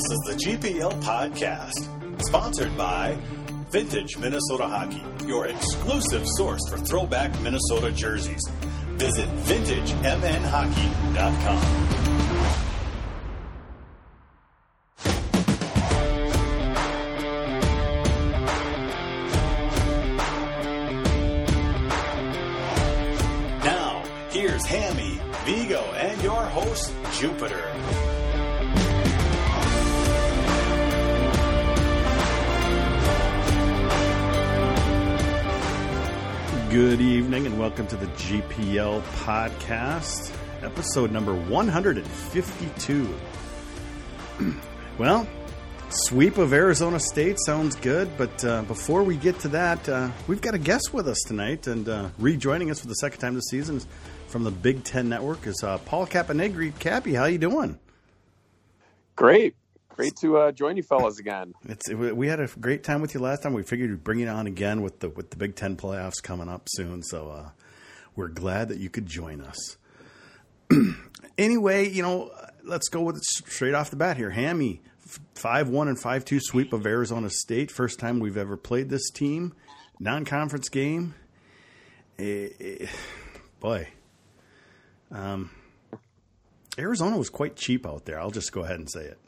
This is the GPL Podcast, sponsored by Vintage Minnesota Hockey, your exclusive source for throwback Minnesota jerseys. Visit VintageMNHockey.com. Hammy, Vigo, and your host, Jupiter. Good evening and welcome to the GPL Podcast, episode number 152. Well, sweep of Arizona State sounds good, but before we get to that, we've got a guest with us tonight, and rejoining us for the second time this season from the Big Ten Network is Paul Caponigri. Cappy, how you doing? Great to join you fellas again. We had a great time with you last time. We figured we'd bring you on again with the Big Ten playoffs coming up soon. So we're glad that you could join us. Anyway, let's go with it straight off the bat here. Hammy, 5-1 and 5-2 sweep of Arizona State. First time we've ever played this team. Non-conference game. Boy. Arizona was quite cheap out there. I'll just go ahead and say it.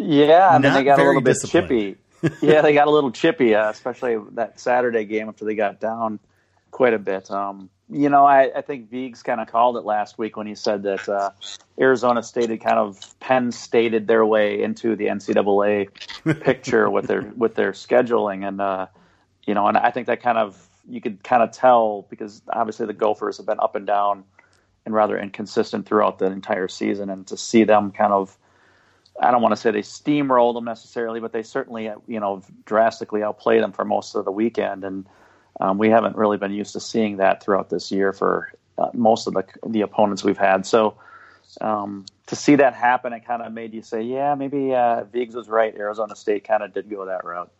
Yeah, I mean, they got a little bit chippy. Yeah, they got a little chippy, especially that Saturday game after they got down quite a bit. I think Viggs kind of called it last week when he said that Arizona State had kind of Penn Stated their way into the NCAA picture with their scheduling, and and I think that kind of. You could kind of tell because obviously the Gophers have been up and down and rather inconsistent throughout the entire season. And to see them kind of, I don't want to say they steamrolled them necessarily, but they certainly, drastically outplayed them for most of the weekend. And we haven't really been used to seeing that throughout this year for most of the opponents we've had. So to see that happen, it kind of made you say, yeah, maybe Viggs was right. Arizona State kind of did go that route.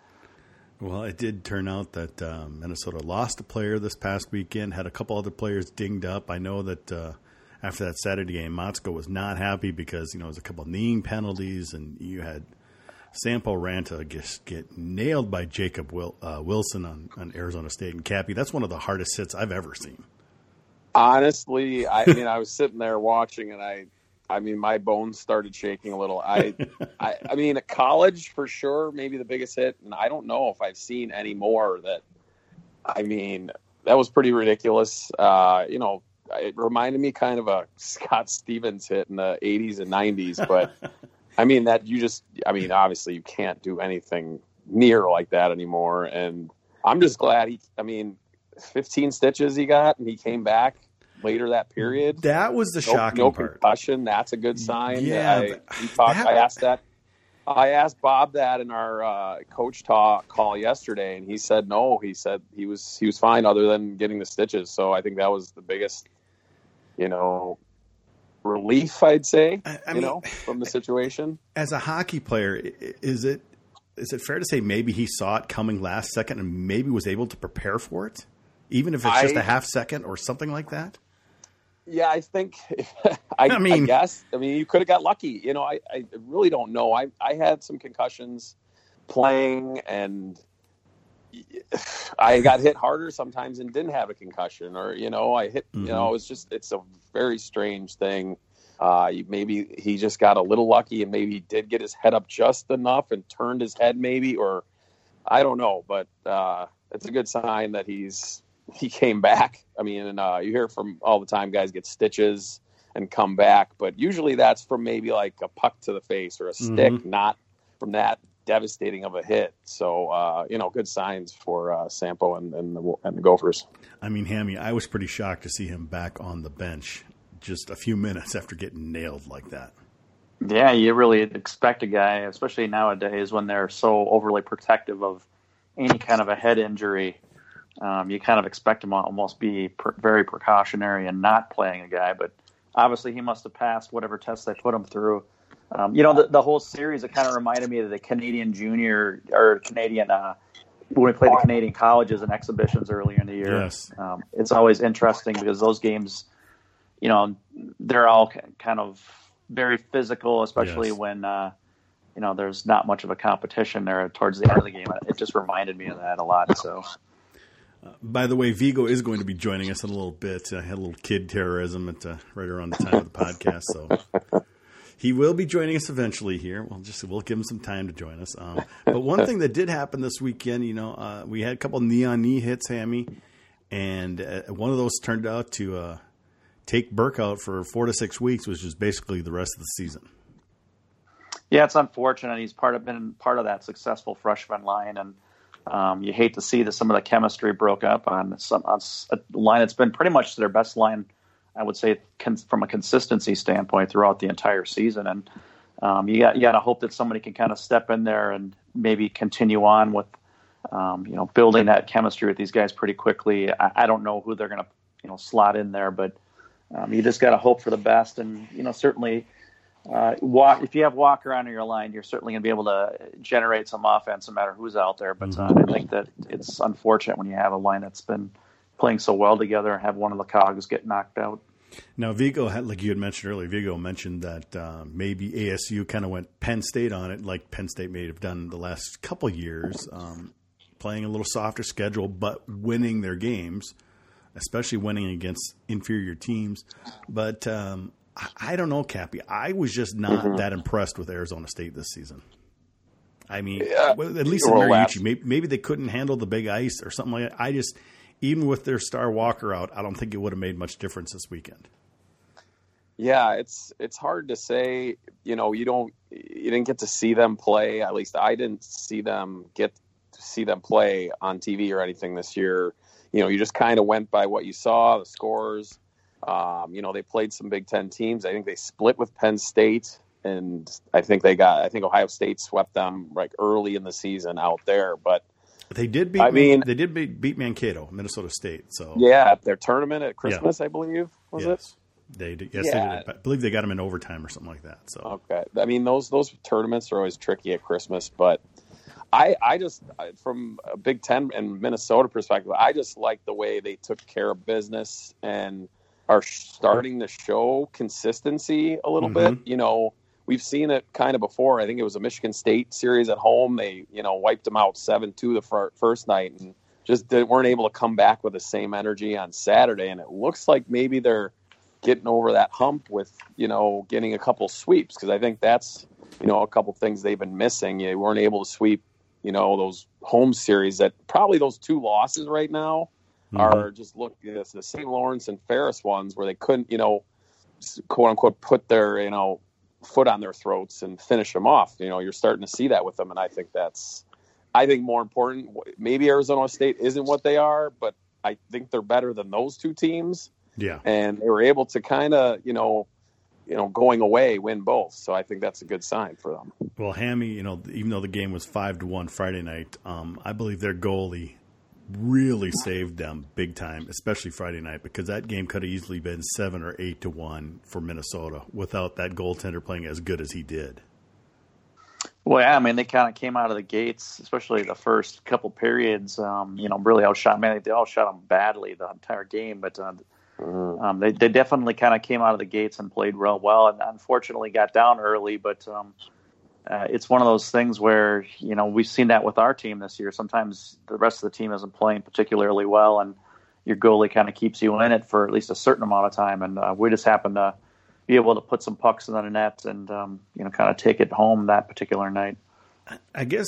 Well, it did turn out that Minnesota lost a player this past weekend, had a couple other players dinged up. I know that after that Saturday game, Motzko was not happy because, it was a couple of kneeing penalties, and you had Sampo Ranta just get nailed by Jacob Wilson on Arizona State. And, Cappy, that's one of the hardest hits I've ever seen. Honestly, I mean, I was sitting there watching, and I mean, my bones started shaking a little. I mean, at college for sure, maybe the biggest hit, and I don't know if I've seen any more. That was pretty ridiculous. It reminded me kind of a Scott Stevens hit in the 80s and 90s. But I mean, obviously you can't do anything near like that anymore. And I'm just glad 15 stitches he got, and he came back later that period. That was the shocking part. No concussion. That's a good sign. Yeah, I asked Bob that in our coach talk call yesterday, and he said no. He said he was fine, other than getting the stitches. So I think that was the biggest, relief, I'd say. I mean, from the situation. As a hockey player, is it fair to say maybe he saw it coming last second and maybe was able to prepare for it, even if it's just a half second or something like that? Yeah, I think. I guess. I mean, you could have got lucky. I really don't know. I had some concussions playing, and I got hit harder sometimes and didn't have a concussion, or I hit. Mm-hmm. It's a very strange thing. Maybe he just got a little lucky, and maybe he did get his head up just enough and turned his head, maybe, or I don't know, but it's a good sign that he came back. I mean, and you hear from all the time guys get stitches and come back, but usually that's from maybe like a puck to the face or a stick, mm-hmm. not from that devastating of a hit. So, good signs for Sampo and the Gophers. I mean, Hammy, I was pretty shocked to see him back on the bench just a few minutes after getting nailed like that. Yeah, you really expect a guy, especially nowadays when they're so overly protective of any kind of a head injury. You kind of expect him to almost be very precautionary and not playing a guy, but obviously he must have passed whatever test they put him through. The whole series, it kind of reminded me of the Canadian junior or Canadian when we played the Canadian colleges and exhibitions earlier in the year. Yes. It's always interesting because those games, they're all kind of very physical, especially when you know, there's not much of a competition there towards the end of the game. It just reminded me of that a lot. So, by the way, Vigo is going to be joining us in a little bit. I had a little kid terrorism at right around the time of the podcast, so he will be joining us eventually here. We'll give him some time to join us. But one thing that did happen this weekend, you know, we had a couple knee-on-knee hits, Hammy, and one of those turned out to take Burke out for 4 to 6 weeks, which is basically the rest of the season. Yeah, it's unfortunate. He's been part of that successful freshman line, and you hate to see that some of the chemistry broke up on a line that's been pretty much their best line, I would say, from a consistency standpoint throughout the entire season. And you got to hope that somebody can kind of step in there and maybe continue on with you know, building that chemistry with these guys pretty quickly. I don't know who they're going to, you know, slot in there, but you just got to hope for the best. And you know, certainly. If you have Walker on your line, you're certainly going to be able to generate some offense no matter who's out there. But I think that it's unfortunate when you have a line that's been playing so well together and have one of the cogs get knocked out. Now, Vigo, like you had mentioned earlier, Vigo mentioned that maybe ASU kind of went Penn State on it, like Penn State may have done the last couple years, playing a little softer schedule but winning their games, especially winning against inferior teams. But I don't know, Cappy. I was just not that impressed with Arizona State this season. I mean, at least in Mariucci, maybe they couldn't handle the big ice or something like that. I just, even with their star Walker out, I don't think it would have made much difference this weekend. Yeah, it's hard to say. You know, you didn't get to see them play. At least I didn't get to see them play on TV or anything this year. You know, you just kind of went by what you saw, the scores. You know, they played some Big Ten teams. I think they split with Penn State, and I think Ohio State swept them like early in the season out there. But they did beat. They did beat Mankato, Minnesota State. So yeah, at their tournament at Christmas, I believe it. They did. Yes, they did. I believe they got them in overtime or something like that. So okay, I mean those tournaments are always tricky at Christmas, but. I just, from a Big Ten and Minnesota perspective, I just like the way they took care of business and are starting to show consistency a little bit. You know, we've seen it kind of before. I think it was a Michigan State series at home. They, you know, wiped them out 7-2 the first night and just weren't able to come back with the same energy on Saturday. And it looks like maybe they're getting over that hump with, you know, getting a couple sweeps, because I think that's, you know, a couple things they've been missing. They weren't able to sweep, you know, those home series that probably those two losses right now are just it's the St. Lawrence and Ferris ones where they couldn't, you know, quote unquote, put their, you know, foot on their throats and finish them off. You know, you're starting to see that with them. And I think that's more important. Maybe Arizona State isn't what they are, but I think they're better than those two teams. Yeah. And they were able to kind of, you know, going away, win both. So I think that's a good sign for them. Well, Hammy, you know, even though the game was 5-1 Friday night, I believe their goalie really saved them big time, especially Friday night, because that game could have easily been 7 or 8-1 for Minnesota without that goaltender playing as good as he did. Well, yeah, I mean, they kind of came out of the gates, especially the first couple periods, you know, really outshot. Man, they all shot them badly the entire game, but they definitely kind of came out of the gates and played real well, and unfortunately got down early. But it's one of those things where, you know, we've seen that with our team this year. Sometimes the rest of the team isn't playing particularly well, and your goalie kind of keeps you in it for at least a certain amount of time. And we just happened to be able to put some pucks in the net and, you know, kind of take it home that particular night. I guess,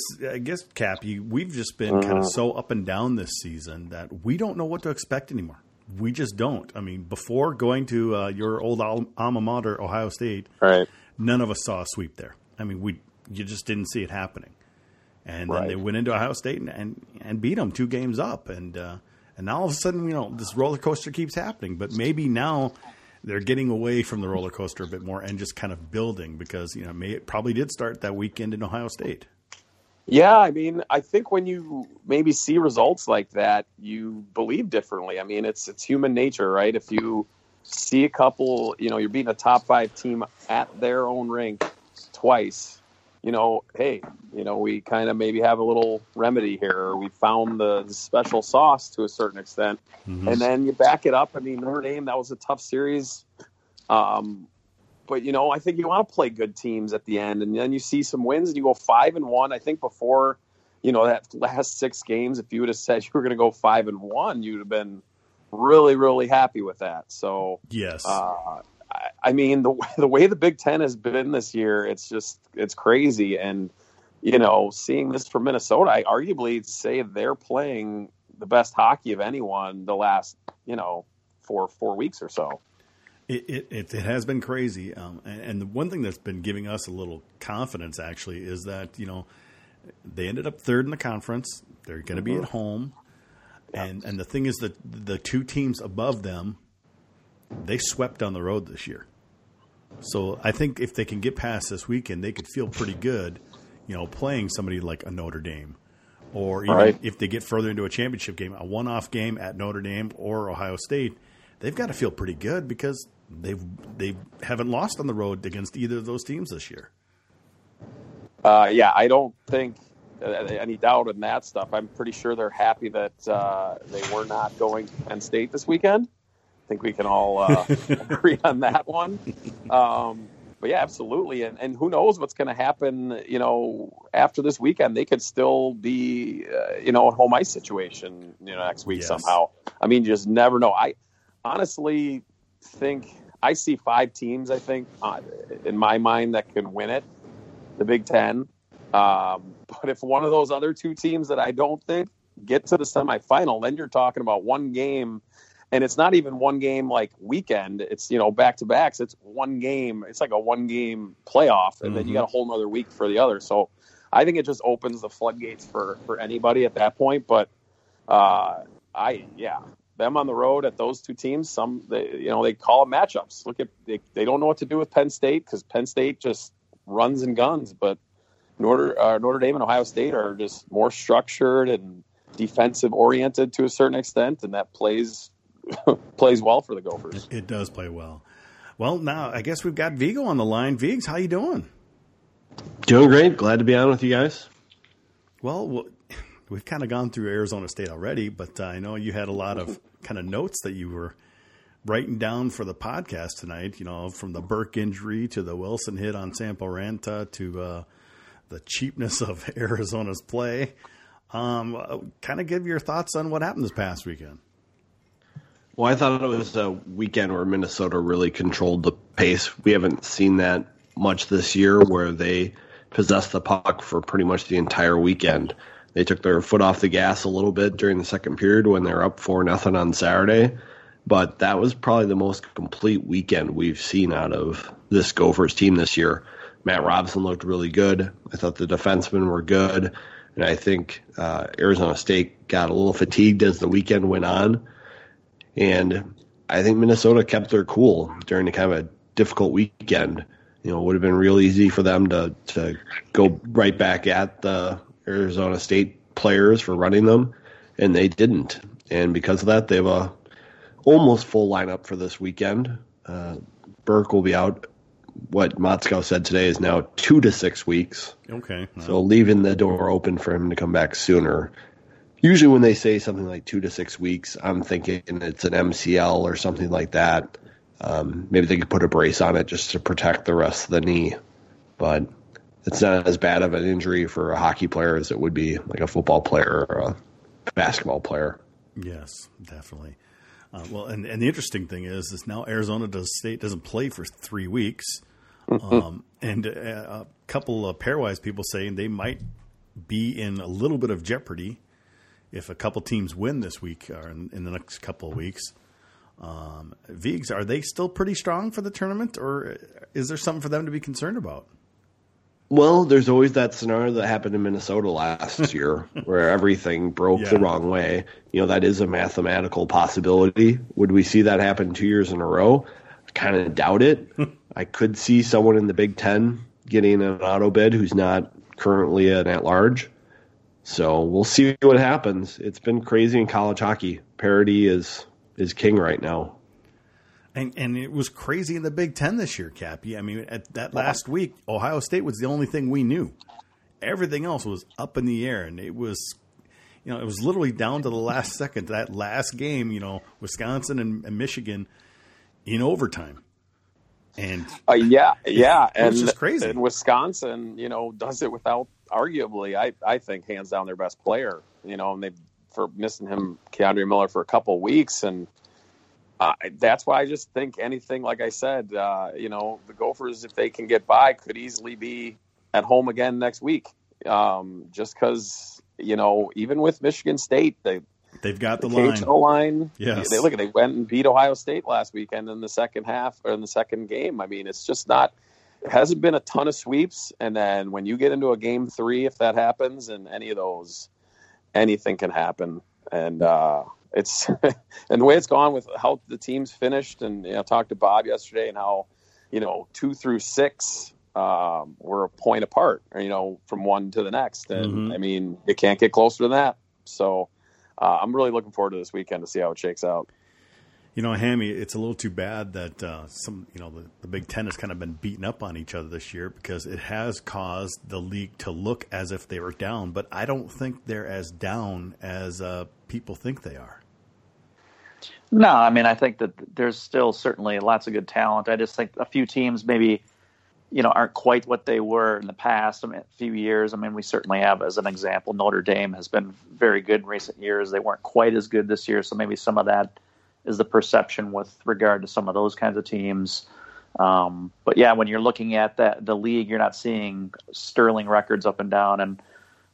Cappy, we've just been kind of so up and down this season that we don't know what to expect anymore. We just don't. I mean, before going to your old alma mater, Ohio State, right. None of us saw a sweep there. I mean, you just didn't see it happening. And then they went into Ohio State and beat them 2 games up. And now all of a sudden, you know, this roller coaster keeps happening. But maybe now they're getting away from the roller coaster a bit more and just kind of building, because, you know, it probably did start that weekend in Ohio State. Yeah, I mean, I think when you maybe see results like that, you believe differently. I mean, it's human nature, right? If you see a couple, you know, you're beating a top 5 team at their own rink twice, you know, hey, you know, we kind of maybe have a little remedy here. We found the special sauce to a certain extent. And then you back it up. I mean, Notre Dame, that was a tough series. But, you know, I think you want to play good teams at the end. And then you see some wins and you go 5-1. I think before, you know, that last six games, if you would have said you were going to go 5-1, you'd have been really, really happy with that. So, yes, I mean, the way the Big Ten has been this year, it's just, it's crazy. And, you know, seeing this for Minnesota, I arguably say they're playing the best hockey of anyone the last, you know, four weeks or so. It has been crazy. And the one thing that's been giving us a little confidence, actually, is that, you know, they ended up third in the conference. They're going to be at home. Yeah. And the thing is that the two teams above them, they swept on the road this year. So I think if they can get past this weekend, they could feel pretty good, you know, playing somebody like a Notre Dame. Or even if they get further into a championship game, a one-off game at Notre Dame or Ohio State, they've got to feel pretty good because they haven't lost on the road against either of those teams this year. Yeah, I don't think any doubt in that stuff. I'm pretty sure they're happy that they were not going to Penn State this weekend. I think we can all agree on that one. But yeah, absolutely. And who knows what's going to happen, you know, after this weekend. They could still be, you know, a home ice situation, you know, next week somehow. I mean, you just never know. I honestly think I see five teams, I think, in my mind that can win it, the Big Ten. But if one of those other two teams that I don't think get to the semifinal, then you're talking about one game. And it's not even one game like weekend. It's, you know, back-to-backs. It's one game. It's like a one-game playoff, and then you got a whole nother week for the other. So I think it just opens the floodgates for anybody at that point. But, them on the road at those two teams, they call them matchups. Look at they don't know what to do with Penn State because Penn State just runs and guns. But Notre Dame and Ohio State are just more structured and defensive-oriented to a certain extent, and that plays well for the Gophers. It does play well. Well, now I guess we've got Vigo on the line. Viggs, how you doing? Doing great. Glad to be on with you guys. Well, we've kind of gone through Arizona State already, but I know you had a lot of kind of notes that you were writing down for the podcast tonight, you know, from the Burke injury to the Wilson hit on Sampo Ranta to the cheapness of Arizona's play. Kind of give your thoughts on what happened this past weekend. Well, I thought it was a weekend where Minnesota really controlled the pace. We haven't seen that much this year where they possessed the puck for pretty much the entire weekend. They took their foot off the gas a little bit during the second period when they were up 4-0 on Saturday. But that was probably the most complete weekend we've seen out of this Gophers team this year. Matt Robinson looked really good. I thought the defensemen were good. And I think Arizona State got a little fatigued as the weekend went on. And I think Minnesota kept their cool during a kind of a difficult weekend. You know, it would have been real easy for them to go right back at the Arizona State players for running them, and they didn't. And because of that, they have a almost full lineup for this weekend. Burke will be out. What Motzko said today is now 2 to 6 weeks. Okay. Wow. So leaving the door open for him to come back sooner. Usually when they say something like 2 to 6 weeks, I'm thinking it's an MCL or something like that. Maybe they could put a brace on it just to protect the rest of the knee. But it's not as bad of an injury for a hockey player as it would be like a football player or a basketball player. Yes, definitely. Well, and the interesting thing is now Arizona State doesn't play for 3 weeks. And a couple of pairwise people saying they might be in a little bit of jeopardy if a couple teams win this week or in the next couple of weeks. Viggs, are they still pretty strong for the tournament, or is there something for them to be concerned about? Well, there's always that scenario that happened in Minnesota last year where everything broke the wrong way. You know, that is a mathematical possibility. Would we see that happen 2 years in a row? I kind of doubt it. I could see someone in the Big Ten getting an auto bid who's not currently an at-large. So we'll see what happens. It's been crazy in college hockey. Parity is king right now. And it was crazy in the Big Ten this year, Cappy. I mean, at that last week, Ohio State was the only thing we knew. Everything else was up in the air, and it was, you know, it was literally down to the last second. That last game, you know, Wisconsin and Michigan in overtime. And which is crazy. And Wisconsin, you know, does it without arguably, I think, hands down their best player. You know, and for missing him, Keandre Miller, for a couple of weeks, and that's why I just think anything, like I said, you know, the Gophers, if they can get by, could easily be at home again next week. Just because, you know, even with Michigan State, they've got the line. Yes. They went and beat Ohio State last weekend in the second half or in the second game. I mean, it's just not. It hasn't been a ton of sweeps, and then when you get into a game three, if that happens, and any of those, anything can happen. And it's and the way it's gone with how the team's finished, and you know, I talked to Bob yesterday, and how, you know, 2 through 6 were a point apart, or, you know, from one to the next, and I mean, it can't get closer than that. So. I'm really looking forward to this weekend to see how it shakes out. You know, Hammy, it's a little too bad that the Big Ten has kind of been beating up on each other this year, because it has caused the league to look as if they were down, but I don't think they're as down as people think they are. No, I mean, I think that there's still certainly lots of good talent. I just think a few teams maybe, you know, aren't quite what they were in the past. I mean, a few years. I mean, we certainly have, as an example, Notre Dame has been very good in recent years. They weren't quite as good this year, so maybe some of that is the perception with regard to some of those kinds of teams. But yeah, when you're looking at the league, you're not seeing sterling records up and down,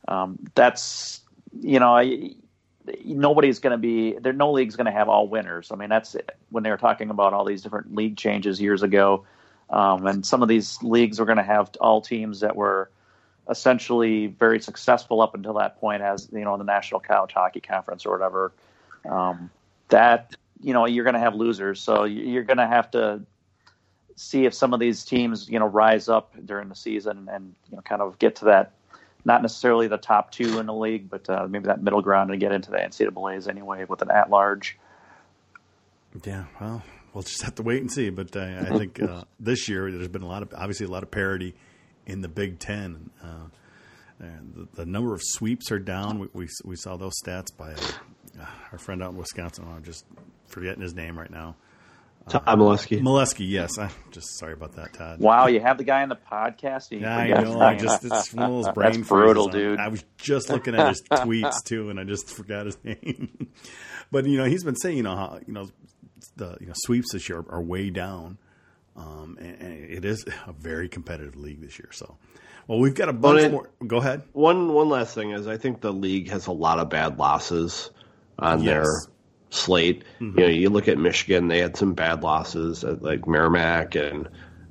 and that's, you know, nobody's going to be there. No league's going to have all winners. I mean, that's when they were talking about all these different league changes years ago. And some of these leagues were going to have all teams that were essentially very successful up until that point, as, you know, the National College Hockey Conference or whatever. That, you know, you're going to have losers. So you're going to have to see if some of these teams, you know, rise up during the season and, you know, kind of get to that, not necessarily the top 2 in the league, but maybe that middle ground and get into the NCAAs anyway with an at-large. Yeah, well. We'll just have to wait and see. But I think this year there's been a lot of parity in the Big Ten. And the number of sweeps are down. We saw those stats by our friend out in Wisconsin. I'm just forgetting his name right now. Todd Molesky. Molesky, yes. I'm just sorry about that, Todd. Wow, you have the guy on the podcast. And I know. It's one of those brain freezes. That's brutal, dude. I was just looking at his tweets, too, and I just forgot his name. But, you know, he's been saying, you know, how, you know, the, you know, sweeps this year are way down, and it is a very competitive league this year. So, well, we've got a bunch more. Go ahead. One last thing is, I think the league has a lot of bad losses on their slate. Mm-hmm. You know, you look at Michigan; they had some bad losses at, like, Merrimack, and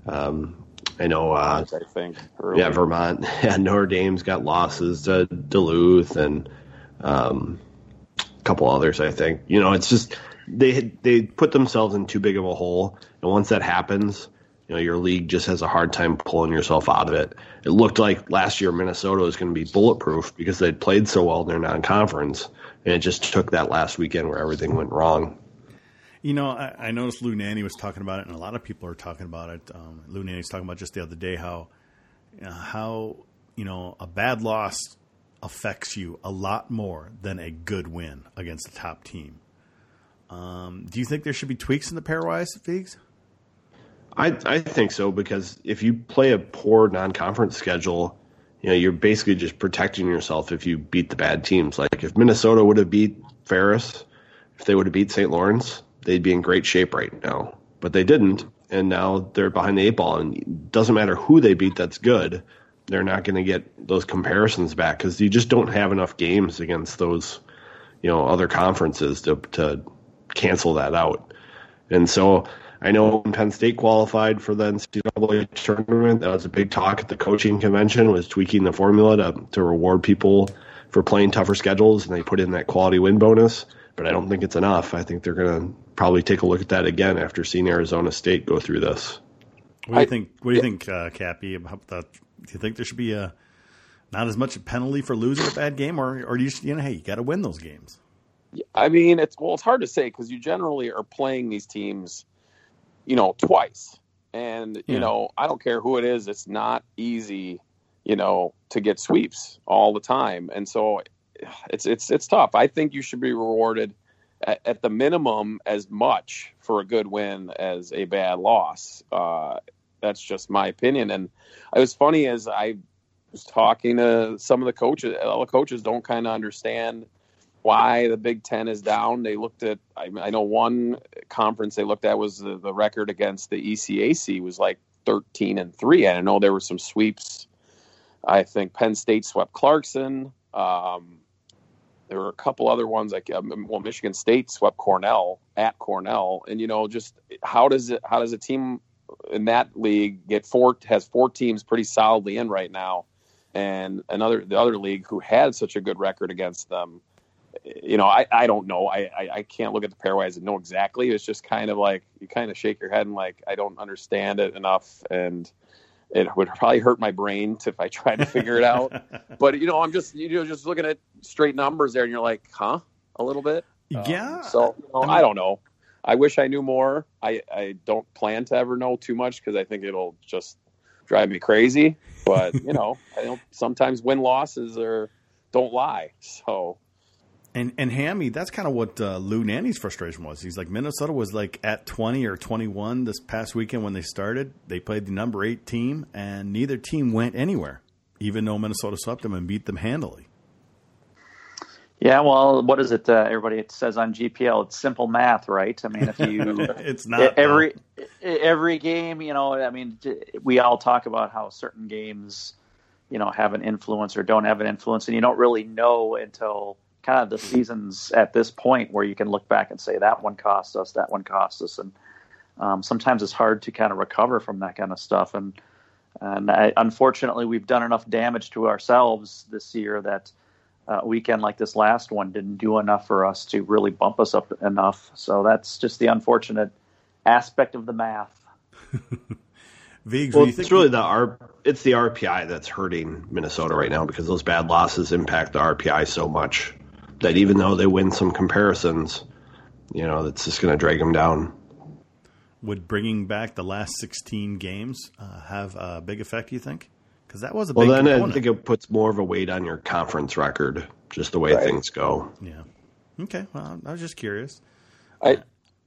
I know, I think, early. Yeah, Vermont. Yeah, Notre Dame's got losses to Duluth and a couple others. I think, you know, it's just. They put themselves in too big of a hole, and once that happens, you know, your league just has a hard time pulling yourself out of it. It looked like last year Minnesota was going to be bulletproof because they'd played so well in their non-conference, and it just took that last weekend where everything went wrong. You know, I noticed Lou Nanny was talking about it, and a lot of people are talking about it. Lou Nanny was talking about just the other day how you know, a bad loss affects you a lot more than a good win against a top team. Do you think there should be tweaks in the pairwise, Viggs? I think so, because if you play a poor non-conference schedule, you know, you're basically just protecting yourself if you beat the bad teams. Like, if Minnesota would have beat Ferris, if they would have beat St. Lawrence, they'd be in great shape right now. But they didn't, and now they're behind the eight ball. And it doesn't matter who they beat that's good, they're not going to get those comparisons back, because you just don't have enough games against those, you know, other conferences to cancel that out. And so I know when Penn State qualified for the NCAA tournament, that was a big talk at the coaching convention, was tweaking the formula to reward people for playing tougher schedules, and they put in that quality win bonus, but I don't think it's enough. I think they're going to probably take a look at that again after seeing Arizona State go through this. What do you think, Cappy? Do you think there should be a not as much a penalty for losing a bad game, or you just, you know, hey, you got to win those games? I mean, it's hard to say, because you generally are playing these teams, you know, twice. And, you know, I don't care who it is, it's not easy, you know, to get sweeps all the time. And so it's tough. I think you should be rewarded at the minimum as much for a good win as a bad loss. That's just my opinion. And it was funny, as I was talking to some of the coaches, all the coaches don't kind of understand why the Big Ten is down. They looked at, I know one conference they looked at was the record against the ECAC was like 13-3. I know there were some sweeps. I think Penn State swept Clarkson. There were a couple other ones like, well, Michigan State swept Cornell at Cornell. And, you know, just how does a team in that league has four teams pretty solidly in right now, and the other league who had such a good record against them? You know, I don't know. I can't look at the pairwise and know exactly. It's just kind of like you kind of shake your head and like, I don't understand it enough, and it would probably hurt my brain if I tried to figure it out. But, you know, I'm just, you know, just looking at straight numbers there, and you're like, huh, a little bit. Yeah. So, you know, I don't know. I wish I knew more. I don't plan to ever know too much because I think it'll just drive me crazy. But, you know, I don't, sometimes win losses or don't lie. So. And Hammy, that's kind of what Lou Nanny's frustration was. He's like, Minnesota was like at 20 or 21 this past weekend when they started. They played the number 8 team, and neither team went anywhere, even though Minnesota swept them and beat them handily. Yeah, well, what is it? Everybody, it says on GPL, it's simple math, right? I mean, if you it's not every game, you know. I mean, we all talk about how certain games, you know, have an influence or don't have an influence, and you don't really know until kind of the seasons at this point where you can look back and say that one cost us, and sometimes it's hard to kind of recover from that kind of stuff. And unfortunately, we've done enough damage to ourselves this year that a weekend like this last one didn't do enough for us to really bump us up enough. So that's just the unfortunate aspect of the math. Viggs, well, it's really it's the RPI that's hurting Minnesota right now, because those bad losses impact the RPI so much that even though they win some comparisons, you know, that's just going to drag them down. Would bringing back the last 16 games have a big effect, you think? Because that was a big component. Well, then I think it puts more of a weight on your conference record, just the way things go. Yeah. Okay. Well, I was just curious.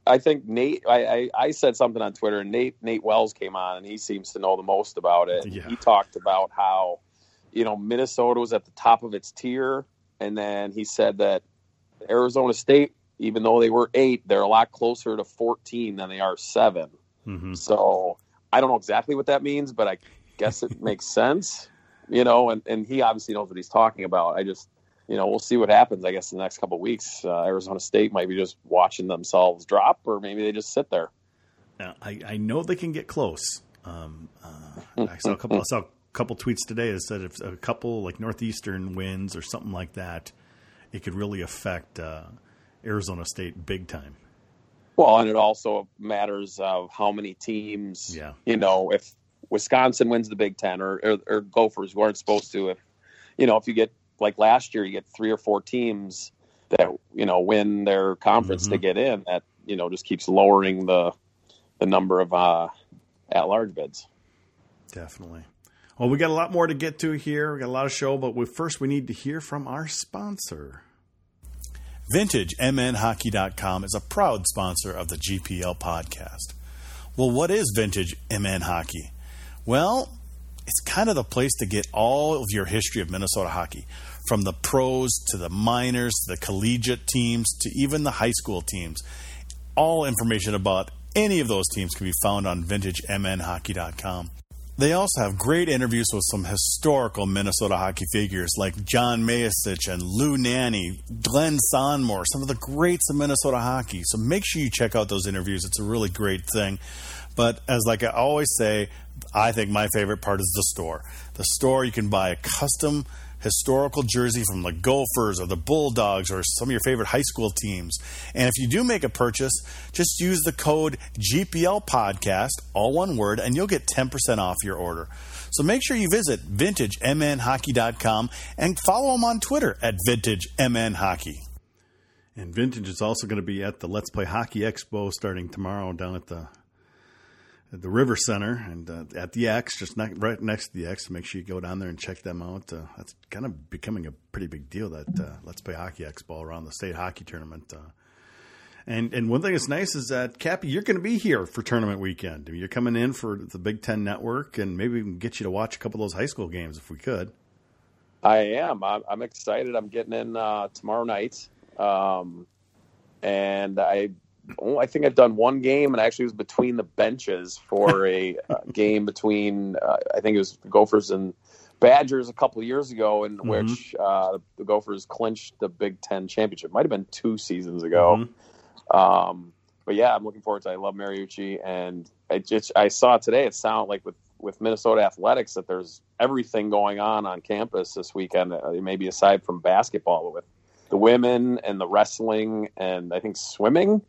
I think Nate, I said something on Twitter, and Nate Wells came on, and he seems to know the most about it. Yeah. He talked about how, you know, Minnesota was at the top of its tier. And then he said that Arizona State, even though they were 8, they're a lot closer to 14 than they are 7. Mm-hmm. So I don't know exactly what that means, but I guess it makes sense, you know, and he obviously knows what he's talking about. I just, you know, we'll see what happens, I guess, in the next couple of weeks. Arizona State might be just watching themselves drop, or maybe they just sit there. Now, I know they can get close. I saw a couple tweets today that said if a couple like Northeastern wins or something like that, it could really affect Arizona State big time. Well, and it also matters of how many teams, you know, if Wisconsin wins the Big Ten or Gophers who aren't supposed to, if, you know, if you get like last year, you get 3 or 4 teams that, you know, win their conference to get in, that, you know, just keeps lowering the number of at-large bids. Definitely. Well, we got a lot more to get to here. We got a lot of show, but first we need to hear from our sponsor. VintageMNHockey.com is a proud sponsor of the GPL podcast. Well, what is Vintage MN Hockey? Well, it's kind of the place to get all of your history of Minnesota hockey, from the pros to the minors, to the collegiate teams, to even the high school teams. All information about any of those teams can be found on VintageMNHockey.com. They also have great interviews with some historical Minnesota hockey figures like John Mayasich and Lou Nanny, Glenn Sonmore, some of the greats of Minnesota hockey. So make sure you check out those interviews. It's a really great thing. But as like I always say, I think my favorite part is the store. The store, you can buy a custom historical jersey from the Gophers or the Bulldogs or some of your favorite high school teams. And if you do make a purchase, just use the code GPLPODCAST, all one word, and you'll get 10% off your order. So make sure you visit VintageMNHockey.com and follow them on Twitter at VintageMNHockey. And Vintage is also going to be at the Let's Play Hockey Expo starting tomorrow down at the River Center and at the X, just right next to the X. Make sure you go down there and check them out. That's kind of becoming a pretty big deal, that Let's Play Hockey Expo around the state hockey tournament. And one thing that's nice is that, Cappy, you're going to be here for tournament weekend. I mean, you're coming in for the Big Ten Network, and maybe we can get you to watch a couple of those high school games if we could. I am. I'm excited. I'm getting in tomorrow night. And I think I've done one game, and actually it was between the benches for a game between, I think it was the Gophers and Badgers a couple of years ago, in which the Gophers clinched the Big Ten championship. Might have been 2 seasons ago. Mm-hmm. But yeah, I'm looking forward to it. I love Mariucci, and I saw today, it sounded like with Minnesota athletics, that there's everything going on campus this weekend, maybe aside from basketball, but with the women and the wrestling and I think swimming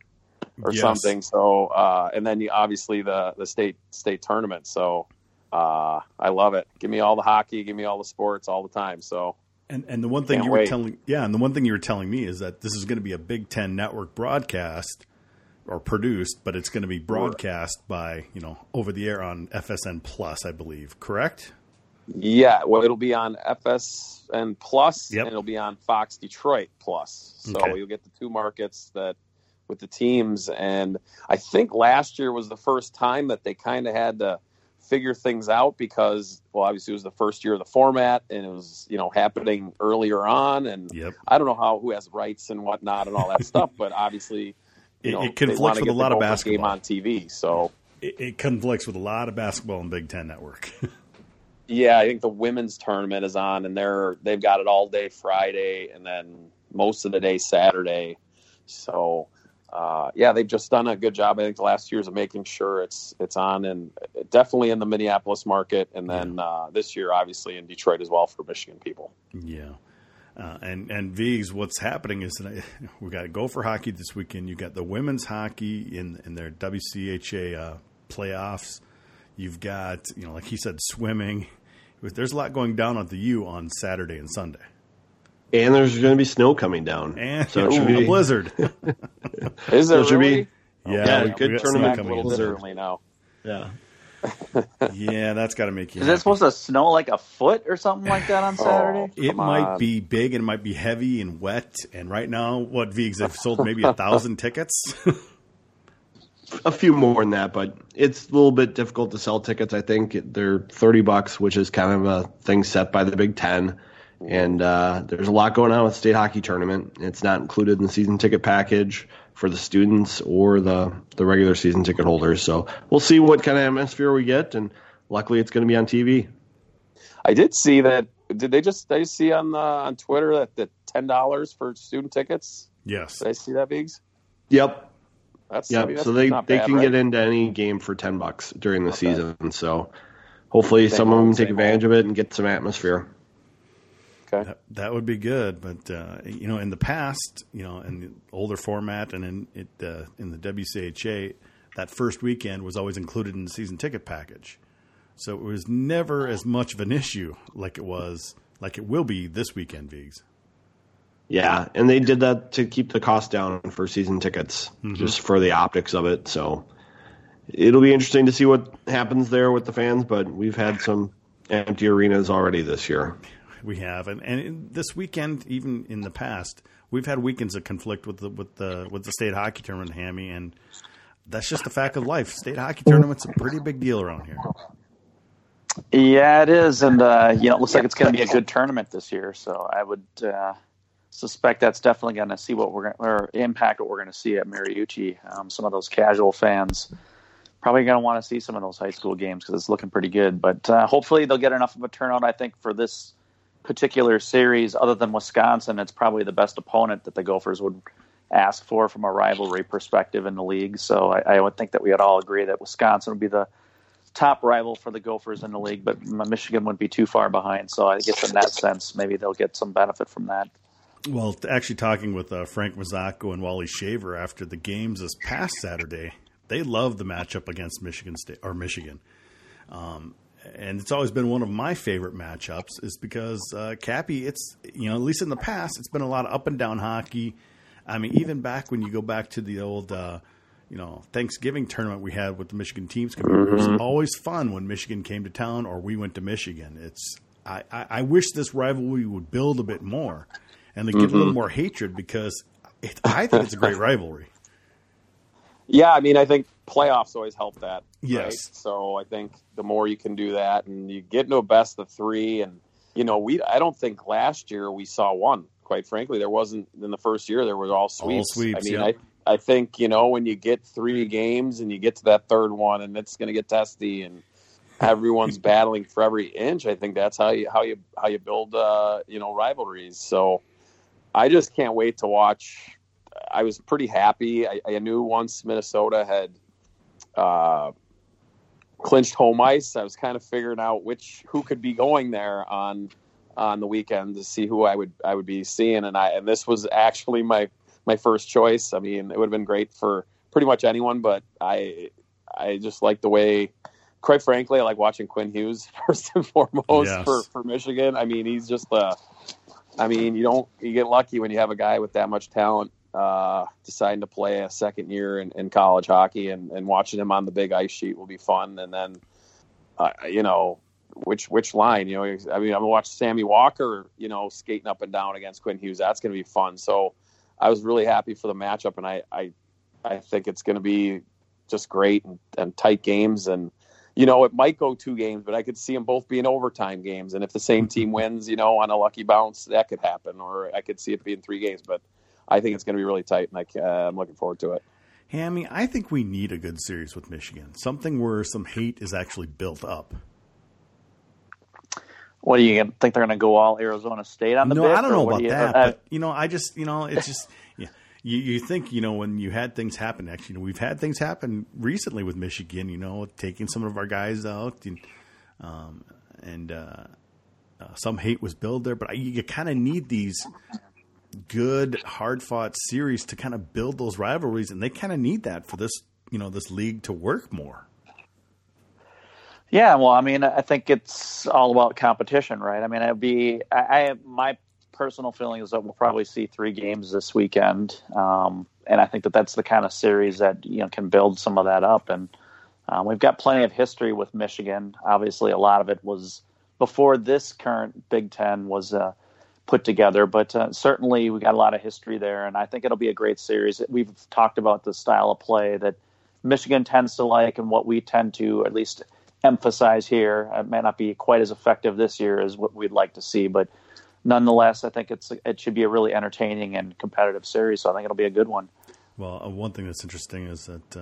or something. So, and then obviously the state tournament. So, I love it. Give me all the hockey, give me all the sports all the time. So, and the one thing you were telling me is that this is going to be a Big Ten Network broadcast or produced, but it's going to be broadcast by, over the air on FSN Plus, I believe, correct? Yeah, well, it'll be on FSN Plus, and it'll be on Fox Detroit Plus. So you'll get the two markets that with the teams. And I think last year was the first time that they kind of had to figure things out because, well, obviously it was the first year of the format, and it was, happening earlier on. And I don't know who has rights and whatnot and all that stuff, but obviously, it conflicts with a lot of basketball game on TV. So it conflicts with a lot of basketball on Big Ten Network. Yeah, I think the women's tournament is on, and they've got it all day Friday and then most of the day Saturday. So, they've just done a good job, I think, the last years of making sure it's on, and definitely in the Minneapolis market, and then this year, obviously, in Detroit as well for Michigan people. Yeah. And Viggs, what's happening is that we got to go for hockey this weekend. You got the women's hockey in their WCHA playoffs. You've got, like he said, swimming. There's a lot going down at the U on Saturday and Sunday. And there's going to be snow coming down. And so it should be a blizzard. Is there really? Yeah, we could turn it a little bit early now. Yeah. Yeah, that's got to make you happy. Is it supposed to snow like a foot or something like that on Saturday? It might be big, and it might be heavy and wet. And right now, Viggs have sold maybe 1,000 tickets. A few more than that, but it's a little bit difficult to sell tickets. I think they're $30, which is kind of a thing set by the Big Ten. And there's a lot going on with the state hockey tournament. It's not included in the season ticket package for the students or the regular season ticket holders. So we'll see what kind of atmosphere we get, and luckily it's going to be on TV. I did see that. Did they just see on Twitter that the $10 for student tickets? Yes. Did I see that, Viggs? Yep. So they can get into any game for $10 during the season. So hopefully some of them take advantage of it and get some atmosphere. Okay, that would be good. But in the past, in the older format and in the WCHA, that first weekend was always included in the season ticket package. So it was never as much of an issue like it will be this weekend, Viggs. Yeah, and they did that to keep the cost down for season tickets, just for the optics of it. So it'll be interesting to see what happens there with the fans, but we've had some empty arenas already this year. We have, and this weekend, even in the past, we've had weekends that conflict with the state hockey tournament, Hammy, and that's just a fact of life. State hockey tournament's a pretty big deal around here. Yeah, it is, and it looks like it's going to be a good tournament this year. So I would. Suspect that's definitely going to see impact what we're going to see at Mariucci. Some of those casual fans probably going to want to see some of those high school games because it's looking pretty good. But hopefully they'll get enough of a turnout. I think for this particular series, other than Wisconsin, it's probably the best opponent that the Gophers would ask for from a rivalry perspective in the league. So I would think that we would all agree that Wisconsin would be the top rival for the Gophers in the league, but Michigan wouldn't be too far behind. So I guess in that sense, maybe they'll get some benefit from that. Well, actually talking with Frank Motzko and Wally Shaver after the games this past Saturday, they love the matchup against Michigan State or Michigan. And it's always been one of my favorite matchups is because, Cappy, it's, at least in the past, it's been a lot of up and down hockey. I mean, even back when you go back to the old, Thanksgiving tournament we had with the Michigan teams, it was always fun when Michigan came to town or we went to Michigan. I wish this rivalry would build a bit more. And they give a little more hatred because I think it's a great rivalry. Yeah, I mean, I think playoffs always help that. Yes. Right? So I think the more you can do that, and you get into a best of three, and you know, I don't think last year we saw one. Quite frankly, there wasn't in the first year. There was all sweeps. All sweeps. I mean, yeah. I think, you know, when you get three games and you get to that third one, and it's going to get testy, and everyone's battling for every inch. I think that's how you build you know, rivalries. So I just can't wait to watch. I was pretty happy. I knew once Minnesota had clinched home ice, I was kind of figuring out who could be going there on the weekend to see who I would be seeing, and this was actually my first choice. I mean, it would have been great for pretty much anyone, but I just like the way. Quite frankly, I like watching Quinn Hughes first and foremost. Yes. for Michigan. I mean, he's just you get lucky when you have a guy with that much talent deciding to play a second year in college hockey, and watching him on the big ice sheet will be fun. And then, you know, which line, you know, I mean, I'm gonna watch Sammy Walker, you know, skating up and down against Quinn Hughes. That's going to be fun. So I was really happy for the matchup, and I think it's going to be just great and tight games. And, you know, it might go two games, but I could see them both being overtime games. And if the same team wins, you know, on a lucky bounce, that could happen. Or I could see it being three games. But I think it's going to be really tight, and I'm looking forward to it. Hammy, I think we need a good series with Michigan, something where some hate is actually built up. What, do you think they're going to go all Arizona State on the bid? No, I don't know about that. But, you know, I just, you know, it's just – yeah. You think, you know, when you had things happen, actually, you know, we've had things happen recently with Michigan, you know, taking some of our guys out, and some hate was built there. But you kind of need these good, hard-fought series to kind of build those rivalries, and they kind of need that for this, you know, this league to work more. Yeah, well, I mean, I think it's all about competition, right? I mean, my personal feeling is that we'll probably see three games this weekend, and I think that's the kind of series that, you know, can build some of that up. And we've got plenty of history with Michigan. Obviously, a lot of it was before this current Big Ten was put together, but certainly we got a lot of history there, and I think it'll be a great series. We've talked about the style of play that Michigan tends to like, and what we tend to at least emphasize here. It may not be quite as effective this year as what we'd like to see, but nonetheless, I think it should be a really entertaining and competitive series, so I think it'll be a good one. Well, one thing that's interesting is that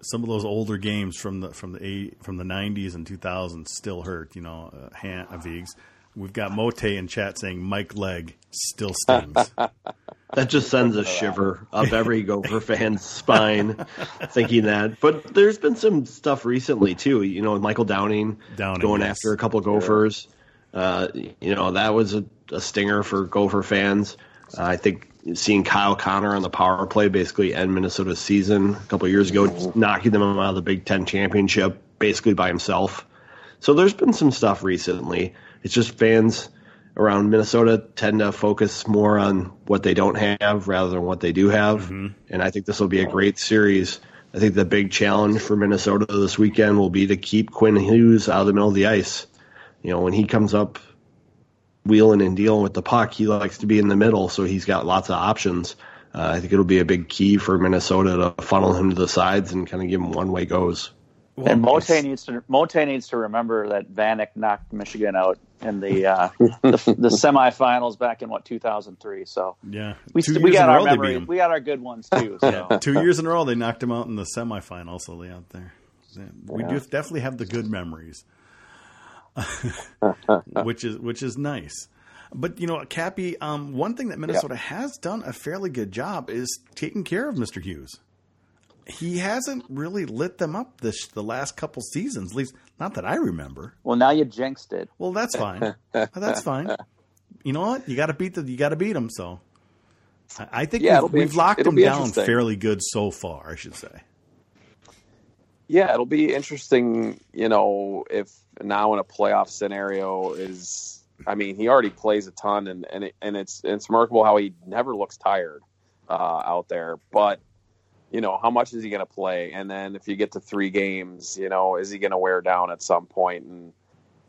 some of those older games from the 90s and 2000s still hurt. You know, Viggs. We've got Mote in chat saying Mike Legg still stings. That just sends a shiver up every Gopher fan's spine thinking that. But there's been some stuff recently too. You know, with Michael Downing going after a couple Gophers. Yeah. You know, that was a stinger for Gopher fans. I think seeing Kyle Connor on the power play basically end Minnesota's season a couple of years ago, just knocking them out of the Big Ten championship basically by himself. So there's been some stuff recently. It's just fans around Minnesota tend to focus more on what they don't have rather than what they do have. Mm-hmm. And I think this will be a great series. I think the big challenge for Minnesota this weekend will be to keep Quinn Hughes out of the middle of the ice. You know, when he comes up wheeling and dealing with the puck, he likes to be in the middle, so he's got lots of options. I think it'll be a big key for Minnesota to funnel him to the sides and kind of give him one-way goes. Well, and Mote needs to remember that Vanek knocked Michigan out in the semifinals back in 2003. So yeah, we got our memory. We got our good ones too. So. Yeah, 2 years in a row they knocked him out in the semifinals. So they out there. We do definitely have the good memories. which is nice. But, you know, Cappy, one thing that Minnesota has done a fairly good job is taking care of Mr. Hughes. He hasn't really lit them up the last couple seasons, at least not that I remember. Well, now you jinxed it. Well, that's fine. You know what? You got to beat him. So I think we've locked him down fairly good so far, I should say. Yeah, it'll be interesting, you know, if now in a playoff scenario he already plays a ton, and it's remarkable how he never looks tired out there. But, you know, how much is he going to play? And then if you get to three games, you know, is he going to wear down at some point? And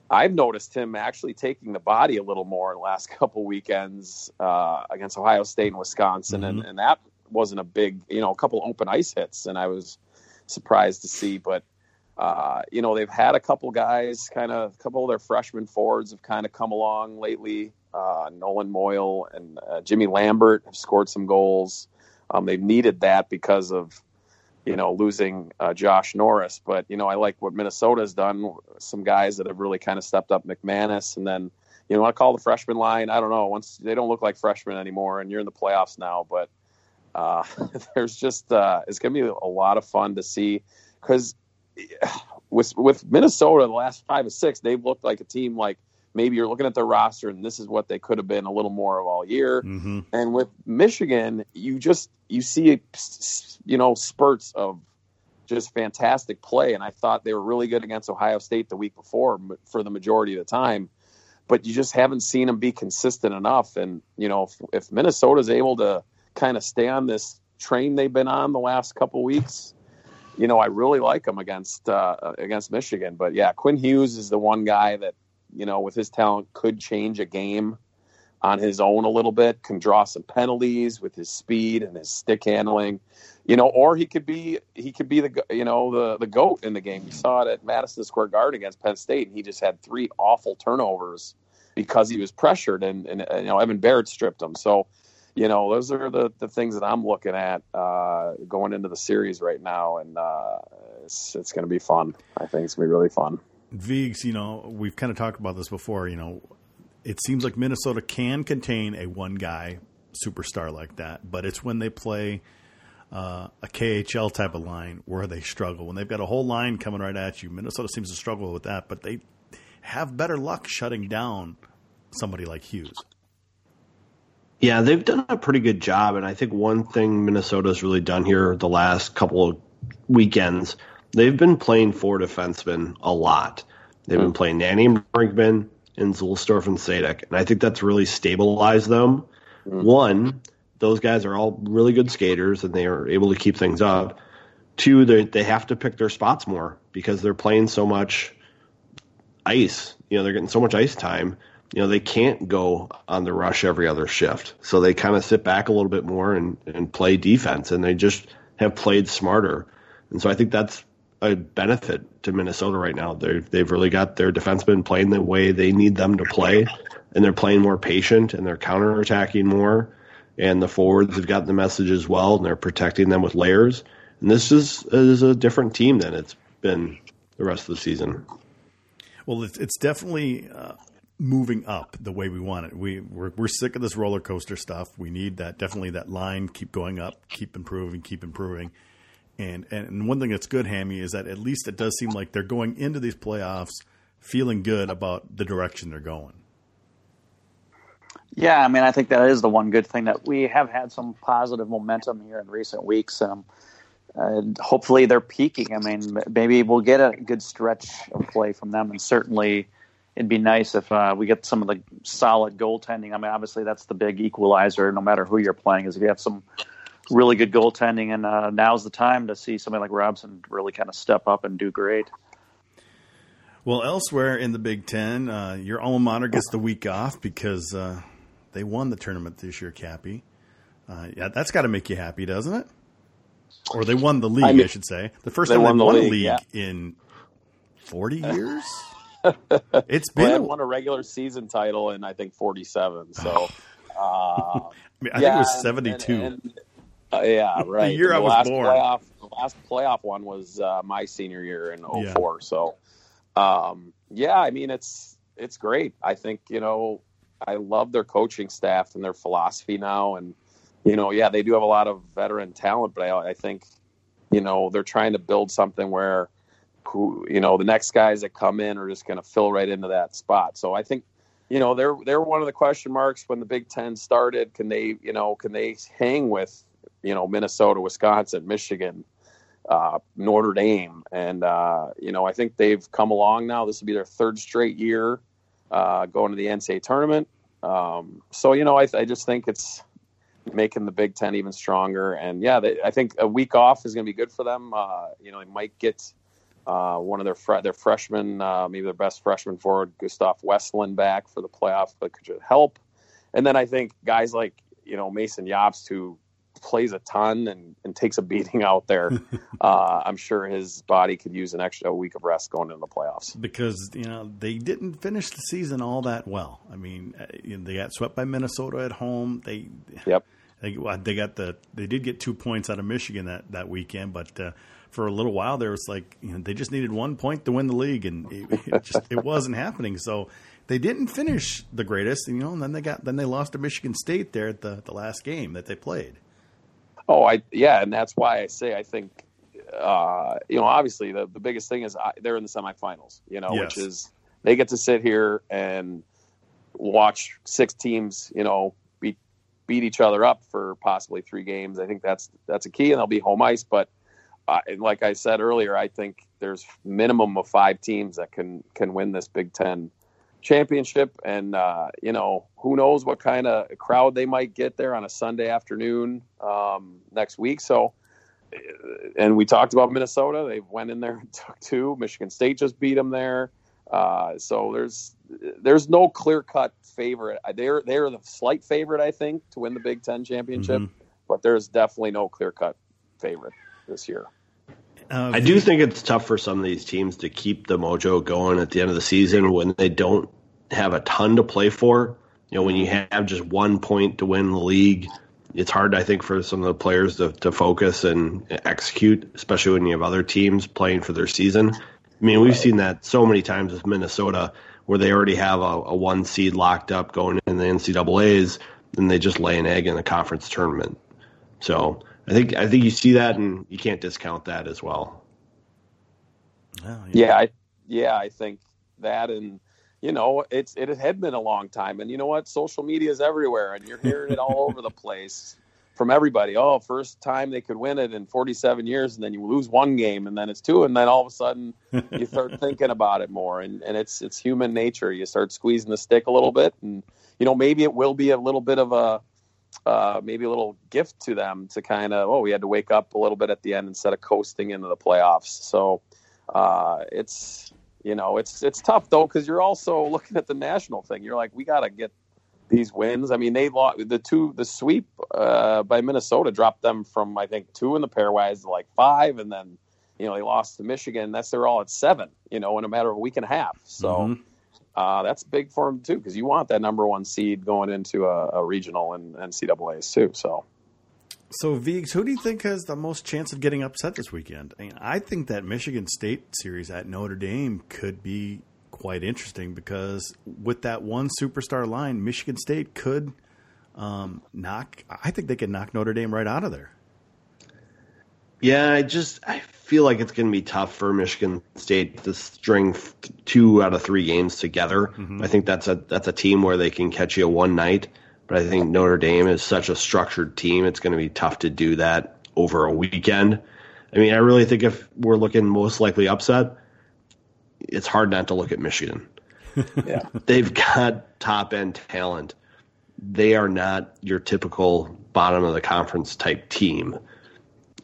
I've noticed him actually taking the body a little more in the last couple weekends against Ohio State and Wisconsin, mm-hmm. and that wasn't a big, you know, a couple open ice hits, and I was surprised to see. But you know, they've had a couple guys, kind of a couple of their freshman forwards have kind of come along lately. Nolan Moyle and Jimmy Lambert have scored some goals. They've needed that because of, you know, losing Josh Norris. But, you know, I like what Minnesota's done. Some guys that have really kind of stepped up, McManus. And then, you know, I call the freshman line, I don't know, once they don't look like freshmen anymore, and you're in the playoffs now. But there's just it's going to be a lot of fun to see, because with Minnesota, the last 5 or 6, they've looked like a team like, maybe you're looking at their roster and this is what they could have been a little more of all year. Mm-hmm. And with Michigan, you see, you know, spurts of just fantastic play. And I thought they were really good against Ohio State the week before for the majority of the time, but you just haven't seen them be consistent enough. And, you know, if Minnesota's able to kind of stay on this train they've been on the last couple weeks, you know, I really like them against Michigan. But yeah, Quinn Hughes is the one guy that, you know, with his talent, could change a game on his own a little bit, can draw some penalties with his speed and his stick handling, you know, or he could be the, you know, the GOAT in the game. You saw it at Madison Square Garden against Penn State, and he just had 3 awful turnovers because he was pressured, and you know, Evan Barrett stripped him. So, you know, those are the things that I'm looking at going into the series right now, and it's going to be fun. I think it's going to be really fun. Viggs, you know, we've kind of talked about this before. You know, it seems like Minnesota can contain a one-guy superstar like that, but it's when they play a KHL type of line where they struggle. When they've got a whole line coming right at you, Minnesota seems to struggle with that, but they have better luck shutting down somebody like Hughes. Yeah, they've done a pretty good job, and I think one thing Minnesota's really done here the last couple of weekends, they've been playing 4 defensemen a lot. They've been playing Nanny and Brinkman and Zulstorf and Sadek, and I think that's really stabilized them. Mm-hmm. One, those guys are all really good skaters, and they are able to keep things up. 2, they have to pick their spots more because they're playing so much ice. You know, they're getting so much ice time. You know, they can't go on the rush every other shift, so they kind of sit back a little bit more and play defense, and they just have played smarter. And so I think that's a benefit to Minnesota right now. They've really got their defensemen playing the way they need them to play, and they're playing more patient, and they're counterattacking more, and the forwards have gotten the message as well, and they're protecting them with layers. And this is a different team than it's been the rest of the season. Well, it's definitely moving up the way we want it. We're sick of this roller coaster stuff. We need that, definitely that line, keep going up, keep improving. And one thing that's good, Hammy, is that at least it does seem like they're going into these playoffs feeling good about the direction they're going. Yeah, I mean, I think that is the one good thing, that we have had some positive momentum here in recent weeks. And hopefully they're peaking. I mean, maybe we'll get a good stretch of play from them. And certainly it'd be nice if we get some of the solid goaltending. I mean, obviously that's the big equalizer, no matter who you're playing, is if you have some really good goaltending, and now's the time to see somebody like Robson really kind of step up and do great. Well, elsewhere in the Big Ten, your alma mater gets the week off because they won the tournament this year, Cappy. Yeah, that's got to make you happy, doesn't it? Or they won the league, I should say. The first time they won a league in 40 years? It's been. They won a regular season title in, I think, 47. So, I think it was 72. Yeah, right. The year I was born. The last playoff one was my senior year in 2004. Yeah. So, yeah, I mean, it's great. I think, you know, I love their coaching staff and their philosophy now. And, you know, yeah, they do have a lot of veteran talent, but I think, you know, they're trying to build something where, you know, the next guys that come in are just going to fill right into that spot. So I think, you know, they're one of the question marks when the Big Ten started. Can they hang with, you know, Minnesota, Wisconsin, Michigan, Notre Dame. And, you know, I think they've come along now. This will be their 3rd straight year going to the NCAA tournament. So, you know, I just think it's making the Big Ten even stronger. And, yeah, I think a week off is going to be good for them. You know, they might get one of their freshmen, maybe their best freshman forward, Gustav Westlund, back for the playoff, but could help. And then I think guys like, you know, Mason Yabst, who plays a ton and takes a beating out there, I'm sure his body could use an extra week of rest going into the playoffs. Because, you know, they didn't finish the season all that well. I mean, they got swept by Minnesota at home. They did get 2 points out of Michigan that weekend, but for a little while there, it's like, you know, they just needed 1 point to win the league, and it wasn't happening. So they didn't finish the greatest, you know. And then they lost to Michigan State there at the last game that they played. And that's why I say I think, you know, obviously the biggest thing is they're in the semifinals, you know, yes. Which is they get to sit here and watch six teams, you know, beat each other up for possibly three games. I think that's a key, and they'll be home ice. But like I said earlier, I think there's minimum of five teams that can win this Big Ten championship. And, you know, who knows what kind of crowd they might get there on a Sunday afternoon next week. So, and we talked about Minnesota. They went in there and took two. Michigan State just beat them there. So there's no clear-cut favorite. They're the slight favorite, I think, to win the Big Ten championship, mm-hmm. but there's definitely no clear-cut favorite this year. I do think it's tough for some of these teams to keep the mojo going at the end of the season when they don't have a ton to play for. You know, when you have just 1 point to win the league, it's hard, I think, for some of the players to focus and execute, especially when you have other teams playing for their season. I mean, we've seen that so many times with Minnesota, where they already have a one seed locked up going in the NCAAs, and they just lay an egg in the conference tournament. So I think you see that, and you can't discount that as well. Oh, yeah. I think that, and you know, it had been a long time, and you know what, social media is everywhere, and you're hearing it all over the place from everybody. Oh, first time they could win it in 47 years, and then you lose one game, and then it's two, and then all of a sudden you start thinking about it more, and it's human nature. You start squeezing the stick a little bit, and you know, maybe it will be a little bit of a little gift to them to kind of, we had to wake up a little bit at the end instead of coasting into the playoffs. So it's, you know, it's tough though, because you're also looking at the national thing. You're like, we got to get these wins. I mean, they lost the sweep by Minnesota dropped them from, I think, two in the pairwise to like five, and then, you know, they lost to Michigan. They're all at seven, you know, in a matter of a week and a half. So mm-hmm. That's big for them too, because you want that number one seed going into a regional and NCAAs too. So Viggs, who do you think has the most chance of getting upset this weekend? I mean, I think that Michigan State series at Notre Dame could be quite interesting, because with that one superstar line, Michigan State could knock Notre Dame right out of there. Yeah, I feel like it's going to be tough for Michigan State to string two out of three games together. Mm-hmm. I think that's a team where they can catch you one night, but I think Notre Dame is such a structured team, it's going to be tough to do that over a weekend. I mean, I really think if we're looking most likely upset, it's hard not to look at Michigan. Yeah. They've got top-end talent. They are not your typical bottom-of-the-conference type team.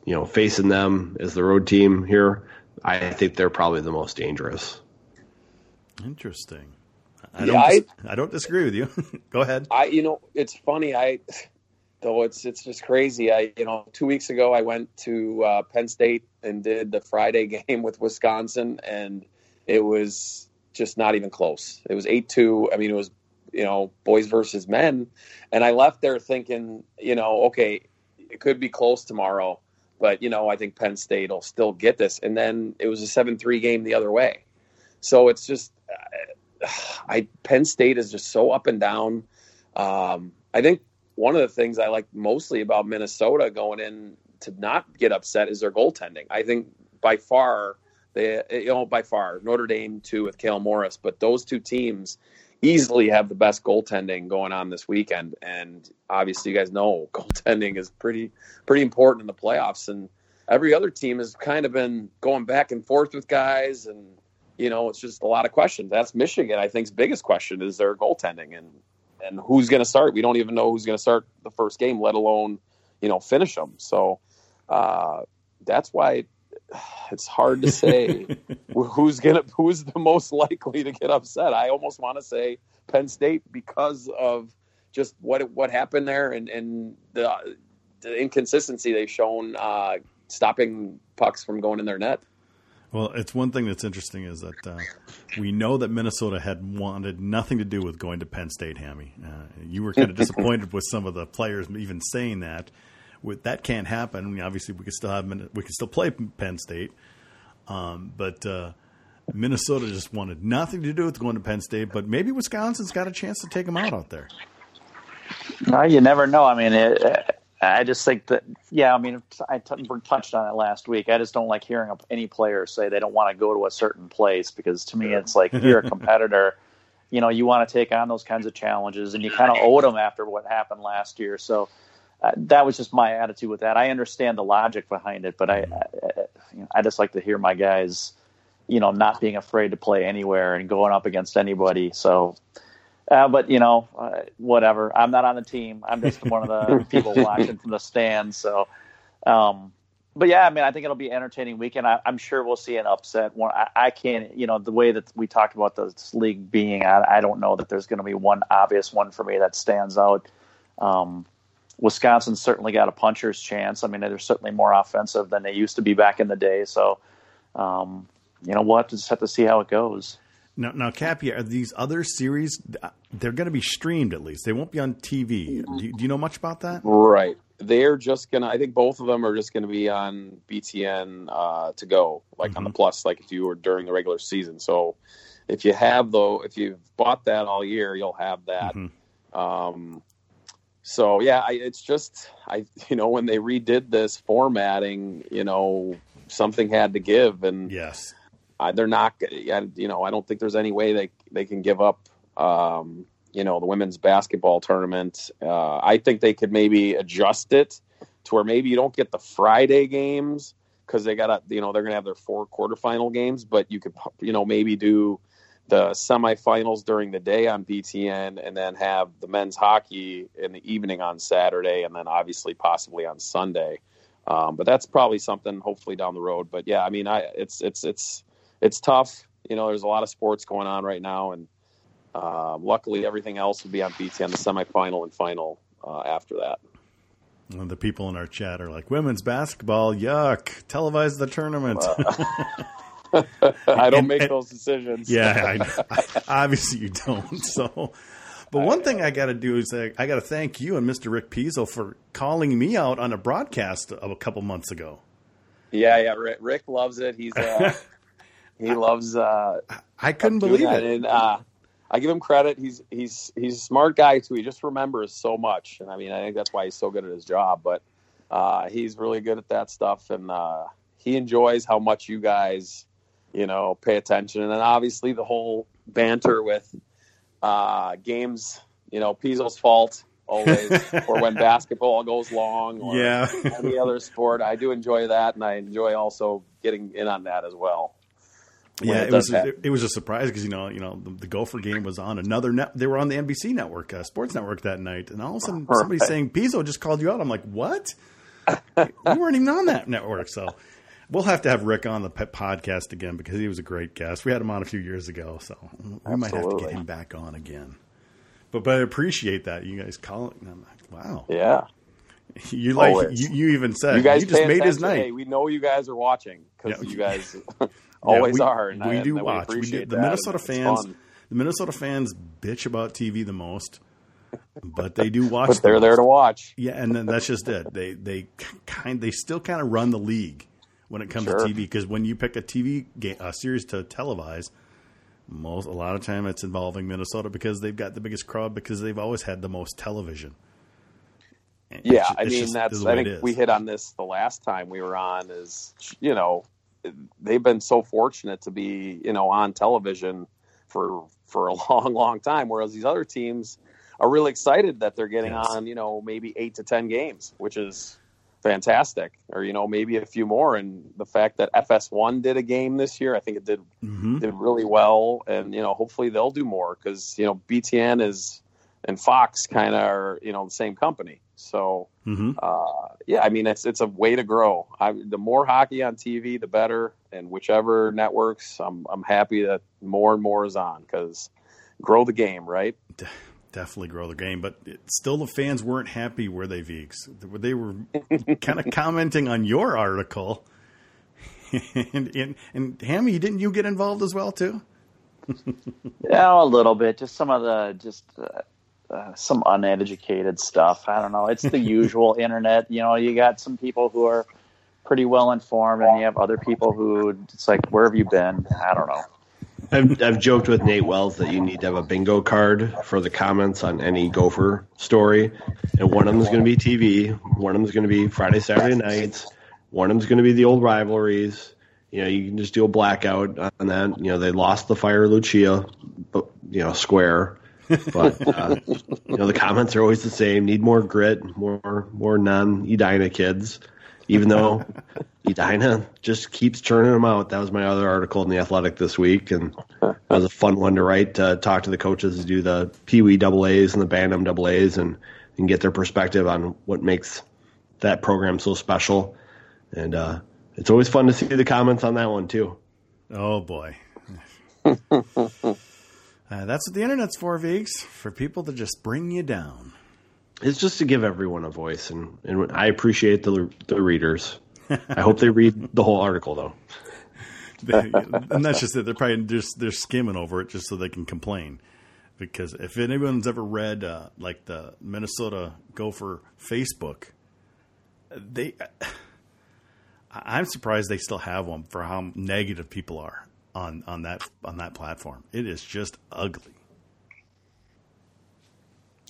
You know, facing them as the road team here, I think they're probably the most dangerous. Interesting. I don't disagree with you. Go ahead. You know, it's funny. It's just crazy. You know, 2 weeks ago I went to Penn State and did the Friday game with Wisconsin, and it was just not even close. It was 8-2. I mean, it was, you know, boys versus men. And I left there thinking, you know, okay, it could be close tomorrow, but, you know, I think Penn State will still get this. And then it was a 7-3 game the other way. So it's just Penn State is just so up and down. I think one of the things I like mostly about Minnesota going in to not get upset is their goaltending. I think by far, Notre Dame too with Cale Morris, but those two teams easily have the best goaltending going on this weekend. And obviously, you guys know goaltending is pretty important in the playoffs. And every other team has kind of been going back and forth with guys, and you know, it's just a lot of questions. That's Michigan, I think's biggest question is their goaltending and who's going to start. We don't even know who's going to start the first game, let alone, you know, finish them. So that's why it's hard to say who's the most likely to get upset. I almost want to say Penn State because of just what happened there and the the inconsistency they've shown stopping pucks from going in their net. Well, it's one thing that's interesting is that we know that Minnesota had wanted nothing to do with going to Penn State, Hammy. You were kind of disappointed with some of the players even saying that. That can't happen. I mean, obviously, we could still play Penn State, but Minnesota just wanted nothing to do with going to Penn State. But maybe Wisconsin's got a chance to take them out there. No, you never know. I mean, I just think that, yeah, I mean, Tuttenberg touched on it last week. I just don't like hearing any player say they don't want to go to a certain place because, to me, it's like you're a competitor. You know, you want to take on those kinds of challenges, and you kind of owed them after what happened last year. So that was just my attitude with that. I understand the logic behind it, but I just like to hear my guys, you know, not being afraid to play anywhere and going up against anybody. So but, you know, whatever. I'm not on the team. I'm just one of the people watching from the stands. So, but, yeah, I mean, I think it'll be an entertaining weekend. I'm sure we'll see an upset. I can't, you know, the way that we talked about this league being, I don't know that there's going to be one obvious one for me that stands out. Wisconsin certainly got a puncher's chance. I mean, they're certainly more offensive than they used to be back in the day. So, you know, we'll just have to see how it goes. Now, Cappy, are these other series, they're going to be streamed at least. They won't be on TV. Do you know much about that? Right. They're just going to, I think both of them are just going to be on BTN to go, like on the plus, like if you were during the regular season. So if you have, though, if you've bought that all year, you'll have that. So, yeah, it's just, you know, when they redid this formatting, you know, something had to give. And yes. They're not, you know, I don't think there's any way they can give up, you know, the women's basketball tournament. I think they could maybe adjust it to where maybe you don't get the Friday games because they got to, you know, they're going to have their 4 quarterfinal games, but you could, you know, maybe do the semifinals during the day on BTN and then have the men's hockey in the evening on Saturday and then obviously possibly on Sunday. But that's probably something hopefully down the road. But yeah, I mean, it's tough. You know, there's a lot of sports going on right now, and luckily everything else will be on BTN, the semifinal and final after that. And the people in our chat are like, women's basketball, yuck, televise the tournament. I don't make those decisions. Yeah, obviously you don't. So, but one thing I got to do is I got to thank you and Mr. Rick Pizzo for calling me out on a broadcast of a couple months ago. Yeah, Rick loves it. He's he loves. I couldn't believe it. And I give him credit. He's a smart guy too. He just remembers so much, and I mean, I think that's why he's so good at his job. But he's really good at that stuff, and he enjoys how much you guys, you know, pay attention. And then obviously the whole banter with games. You know, Pizzo's fault always, or when basketball goes long, or any other sport. I do enjoy that, and I enjoy also getting in on that as well. Yeah, it was a surprise because you know the Gopher game was on another net. They were on the NBC network, sports network that night, and all of a sudden somebody's saying Pizzo just called you out. I'm like, what? You weren't even on that network. So we'll have to have Rick on the podcast again because he was a great guest. We had him on a few years ago, so we might have to get him back on again. But I appreciate that you guys call it. And I'm like, wow, yeah. You like you even said you guys you just made his night. Hey, we know you guys are watching because you guys. Always are. We do watch. The Minnesota fans bitch about TV the most, but they do watch. But they're there to watch. Yeah, and then that's just it. They still kind of run the league when it comes to TV because when you pick a TV game, a series to televise, a lot of time it's involving Minnesota because they've got the biggest crowd because they've always had the most television. And yeah, I think we hit on this the last time we were on. Is you know. They've been so fortunate to be, you know, on television for a long, long time. Whereas these other teams are really excited that they're getting on, you know, maybe 8 to 10 games, which is fantastic. Or, you know, maybe a few more. And the fact that FS1 did a game this year, I think it did really well. And, you know, hopefully they'll do more because, you know, BTN and Fox kind of are, you know, the same company. So, yeah, I mean, it's a way to grow. The more hockey on TV, the better. And whichever networks, I'm happy that more and more is on because grow the game, right? definitely grow the game. But still, the fans weren't happy, were they, Viggs? They were kind of commenting on your article. And Hammy, didn't you get involved as well too? Yeah, a little bit. Just some of the some uneducated stuff. I don't know. It's the usual internet. You know, you got some people who are pretty well informed, and you have other people who it's like, where have you been? I don't know. I've joked with Nate Wells that you need to have a bingo card for the comments on any Gopher story, and one of them is going to be TV. One of them is going to be Friday, Saturday nights. One of them is going to be the old rivalries. You know, you can just do a blackout on that. You know, they lost the Fire Lucia, but, you know, square. But you know, the comments are always the same. Need more grit, more non-Edina kids. Even though Edina just keeps churning them out. That was my other article in The Athletic this week, and that was a fun one to write, to talk to the coaches to do the Pee Wee AAs and the Bantam AAs and get their perspective on what makes that program so special. And it's always fun to see the comments on that one, too. Oh, boy. That's what the internet's for, Viggs, for people to just bring you down. It's just to give everyone a voice, and I appreciate the readers. I hope they read the whole article, though. And that's just it. They're probably just they're skimming over it just so they can complain. Because if anyone's ever read like the Minnesota Gopher Facebook, I'm surprised they still have one for how negative people are on that platform. It is just ugly.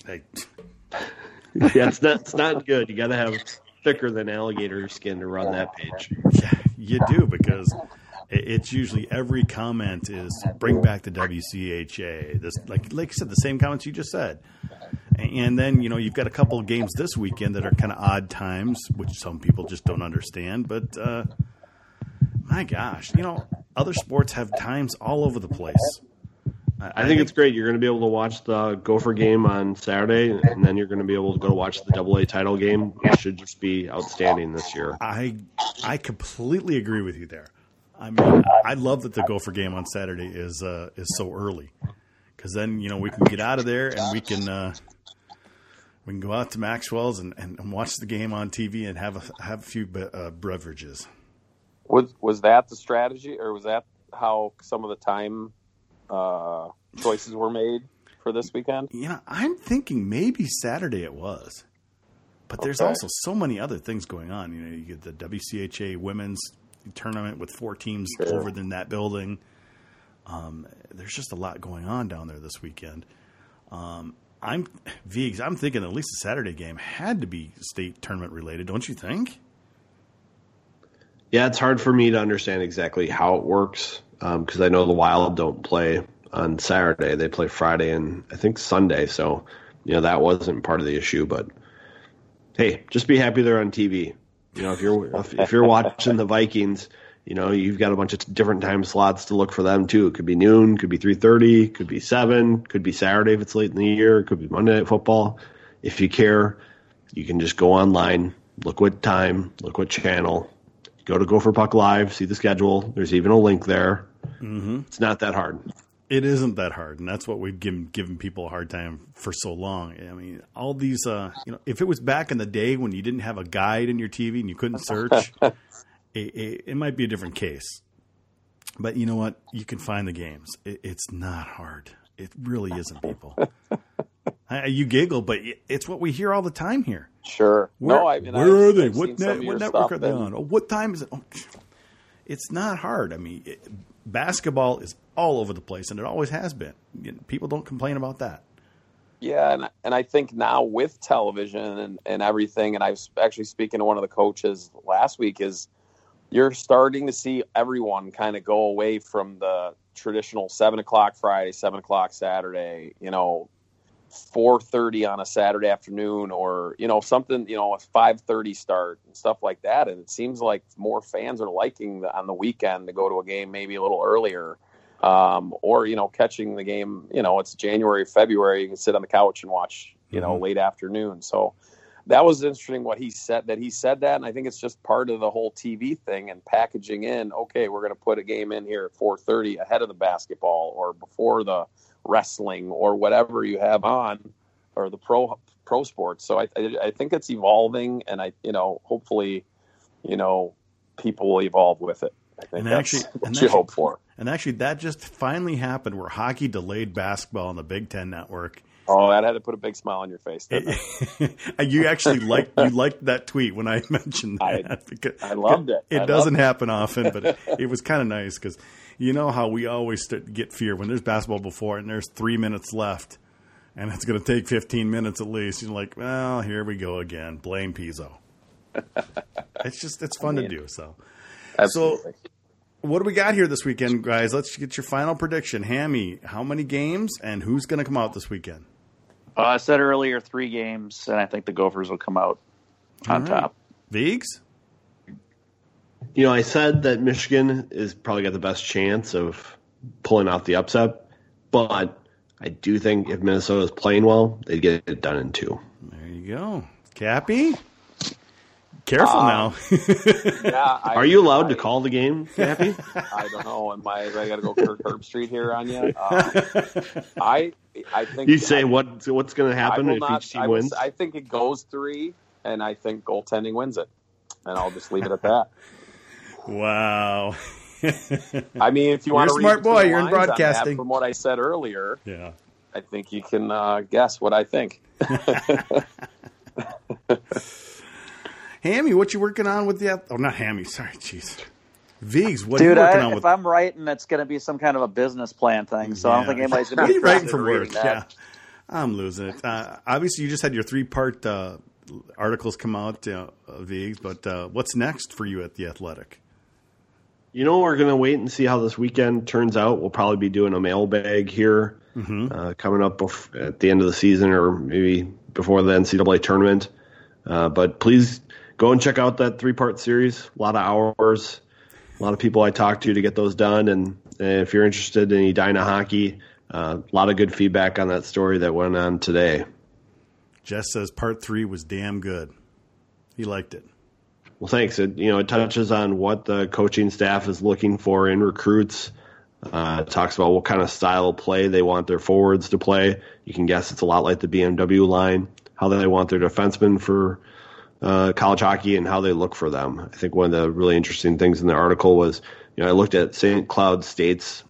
Hey. Yeah, it's not good. You got to have thicker than alligator skin to run that page. Yeah, you do, because it's usually every comment is bring back the WCHA. This, like you said, the same comments you just said. And then, you know, you've got a couple of games this weekend that are kind of odd times, which some people just don't understand. But my gosh, you know, other sports have times all over the place. I think it's great. You're going to be able to watch the Gopher game on Saturday, and then you're going to be able to go watch the AA title game, which should just be outstanding this year. I completely agree with you there. I mean, I love that the Gopher game on Saturday is so early, because then, you know, we can get out of there and we can go out to Maxwell's and watch the game on TV and have a few beverages. Was that the strategy, or was that how some of the time choices were made for this weekend? You know, I'm thinking maybe Saturday it was, but there's also so many other things going on. You know, you get the WCHA women's tournament with 4 teams over in that building. There's just a lot going on down there this weekend. I'm thinking at least the Saturday game had to be state tournament related, don't you think? Yeah, it's hard for me to understand exactly how it works. Because I know the Wild don't play on Saturday. They play Friday and I think Sunday. So, you know, that wasn't part of the issue. But, hey, just be happy they're on TV. You know, if you're watching the Vikings, you know, you've got a bunch of different time slots to look for them, too. It could be noon, could be 3:30, could be 7, could be Saturday if it's late in the year, it could be Monday Night Football. If you care, you can just go online, look what time, look what channel. Go to Gopher Puck Live, see the schedule. There's even a link there. Mm-hmm. It's not that hard. It isn't that hard, and that's what we've given people a hard time for so long. I mean, all these, you know, if it was back in the day when you didn't have a guide in your TV and you couldn't search, it might be a different case. But you know what? You can find the games. It's not hard. It really isn't, people. You giggle, but it's what we hear all the time here. Sure. Where are they? What network are they on? Oh, what time is it? Oh, it's not hard. I mean, basketball is all over the place, and it always has been. You know, people don't complain about that. Yeah, and I think now with television and everything, and I was actually speaking to one of the coaches last week, is you're starting to see everyone kind of go away from the traditional 7 o'clock Friday, 7 o'clock Saturday, you know, 4:30 on a Saturday afternoon, or, you know, something, you know, a 5:30 start and stuff like that. And it seems like more fans are liking on the weekend to go to a game maybe a little earlier, or, you know, catching the game, you know, it's January, February, you can sit on the couch and watch, you know, late afternoon. So that was interesting what he said that. And I think it's just part of the whole TV thing and packaging in, okay, we're going to put a game in here at 4:30 ahead of the basketball or before the wrestling or whatever you have on, or the pro sports. So I think it's evolving, and hopefully, people will evolve with it. I think that's what you hope for. And actually, that just finally happened where hockey delayed basketball on the Big Ten Network. Oh, that had to put a big smile on your face, didn't it? You actually liked that tweet when I mentioned that. I loved it. It doesn't happen often, but it was kind of nice because you know how we always get fear when there's basketball before and there's 3 minutes left and it's going to take 15 minutes at least. You're like, well, here we go again. Blame Pizzo. It's fun to do. So, absolutely. So what do we got here this weekend, guys? Let's get your final prediction. Hammy, how many games and who's going to come out this weekend? I said earlier 3 games, and I think the Gophers will come out on top. Viggs? I said that Michigan is probably got the best chance of pulling off the upset, but I do think if Minnesota is playing well, they'd get it done in 2. There you go. Cappy? Careful now. Yeah, are you allowed to call the game, Cappy? I don't know. I got to go Herb Street here on you? I think you say what's going to happen if each team wins. I think it goes 3, and I think goaltending wins it, and I'll just leave it at that. Wow. I mean, if you want to read smart boy, you're in broadcasting. From what I said earlier, yeah, I think you can guess what I think. Hammy, what you working on with the? Oh, not Hammy. Sorry, jeez. Viggs, what are you working on with? If I'm writing, it's going to be some kind of a business plan thing. So yeah. I don't think anybody's going to be writing for work. Yeah, I'm losing it. Obviously, you just had your 3-part articles come out, Viggs. But what's next for you at The Athletic? We're going to wait and see how this weekend turns out. We'll probably be doing a mailbag here coming up at the end of the season, or maybe before the NCAA tournament. But please go and check out that 3-part series. A lot of hours. A lot of people I talked to get those done, and if you're interested in Edina hockey, a lot of good feedback on that story that went on today. Jess says part 3 was damn good. He liked it. Well, thanks. It it touches on what the coaching staff is looking for in recruits. It talks about what kind of style of play they want their forwards to play. You can guess it's a lot like the BMW line. How they want their defensemen for college hockey and how they look for them. I think one of the really interesting things in the article was, I looked at St. Cloud State's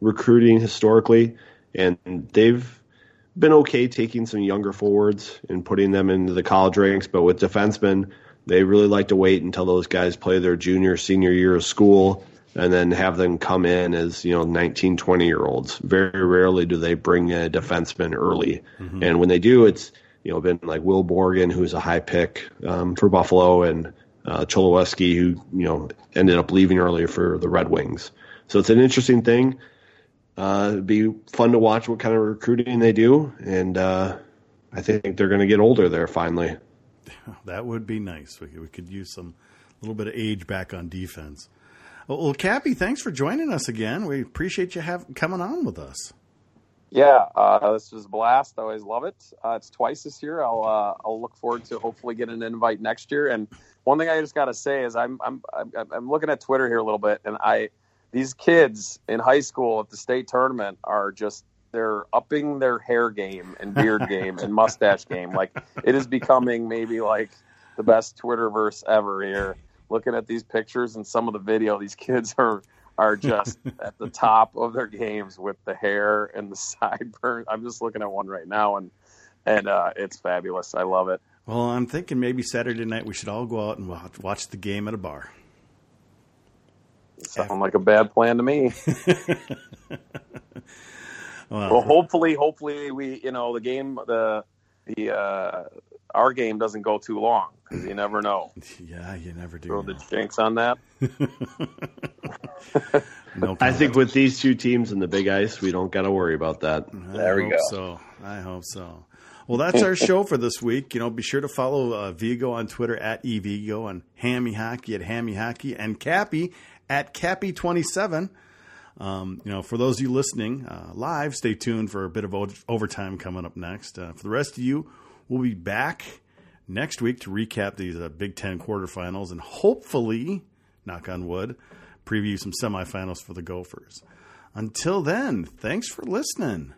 recruiting historically, and they've been okay taking some younger forwards and putting them into the college ranks, but with defensemen, they really like to wait until those guys play their junior, senior year of school and then have them come in as, 19, 20-year-olds. Very rarely do they bring a defenseman early. Mm-hmm. And when they do, it's been like Will Borgen, who's a high pick for Buffalo, and Choloweski, who, ended up leaving earlier for the Red Wings. So it's an interesting thing. It'd be fun to watch what kind of recruiting they do, and I think they're going to get older there finally. That would be nice. We could use a little bit of age back on defense. Well, Cappy, thanks for joining us again. We appreciate you coming on with us. Yeah, this was a blast. I always love it. It's twice this year. I'll look forward to hopefully getting an invite next year. And one thing I just got to say is I'm looking at Twitter here a little bit, and these kids in high school at the state tournament are just they're upping their hair game and beard game and mustache game. Like it is becoming maybe like the best Twitterverse ever here. Looking at these pictures and some of the video, these kids are just at the top of their games with the hair and the sideburns. I'm just looking at one right now, and it's fabulous. I love it. Well, I'm thinking maybe Saturday night we should all go out and watch the game at a bar. Sounds like a bad plan to me. Well, hopefully we, the game, our game doesn't go too long, because you never know. Yeah, you never do. Throw the jinx on that. No, I think with these 2 teams in the Big Ice, we don't got to worry about that. There we go. So I hope so. Well, that's our show for this week. Be sure to follow Vigo on Twitter at eVigo, and Hammy Hockey at Hammy Hockey, and Cappy at Cappy27. For those of you listening live, stay tuned for a bit of overtime coming up next. For the rest of you, we'll be back next week to recap these Big Ten quarterfinals and hopefully, knock on wood, preview some semifinals for the Gophers. Until then, thanks for listening.